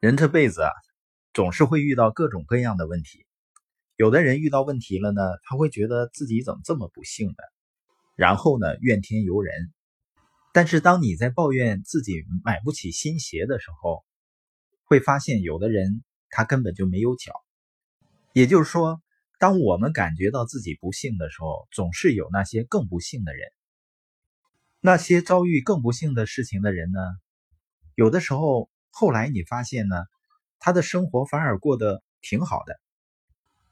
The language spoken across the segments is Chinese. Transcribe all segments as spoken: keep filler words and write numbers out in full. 人这辈子啊，总是会遇到各种各样的问题。有的人遇到问题了呢，他会觉得自己怎么这么不幸呢？然后呢，怨天尤人。但是当你在抱怨自己买不起新鞋的时候，会发现有的人他根本就没有脚。也就是说，当我们感觉到自己不幸的时候，总是有那些更不幸的人。那些遭遇更不幸的事情的人呢，有的时候后来你发现呢，他的生活反而过得挺好的。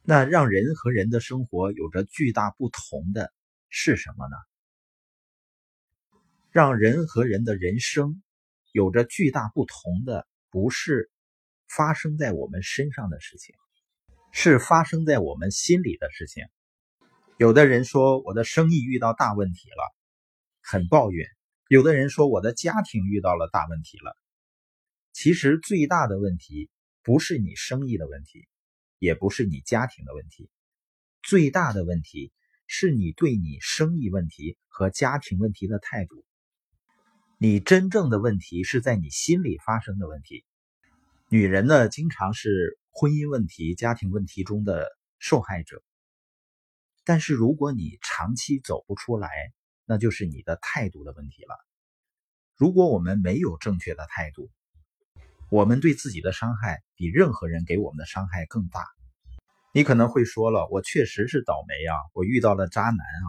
那让人和人的生活有着巨大不同的是什么呢？让人和人的人生有着巨大不同的，不是发生在我们身上的事情，是发生在我们心里的事情。有的人说我的生意遇到大问题了，很抱怨。有的人说我的家庭遇到了大问题了。其实最大的问题不是你生意的问题，也不是你家庭的问题，最大的问题是你对你生意问题和家庭问题的态度。你真正的问题是在你心里发生的问题。女人呢，经常是婚姻问题、家庭问题中的受害者。但是如果你长期走不出来，那就是你的态度的问题了。如果我们没有正确的态度，我们对自己的伤害比任何人给我们的伤害更大。你可能会说了，我确实是倒霉啊，我遇到了渣男啊。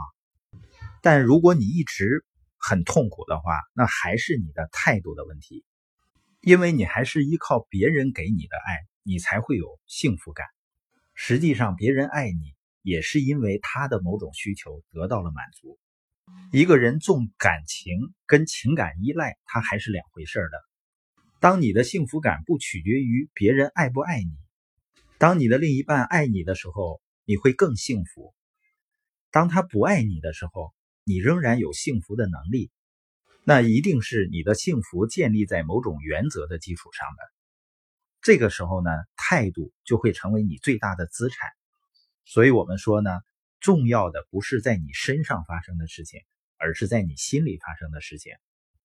但如果你一直很痛苦的话，那还是你的态度的问题。因为你还是依靠别人给你的爱，你才会有幸福感。实际上别人爱你，也是因为他的某种需求得到了满足。一个人重感情跟情感依赖，它还是两回事的。当你的幸福感不取决于别人爱不爱你，当你的另一半爱你的时候，你会更幸福。当他不爱你的时候，你仍然有幸福的能力。那一定是你的幸福建立在某种原则的基础上的。这个时候呢，态度就会成为你最大的资产。所以我们说呢，重要的不是在你身上发生的事情，而是在你心里发生的事情。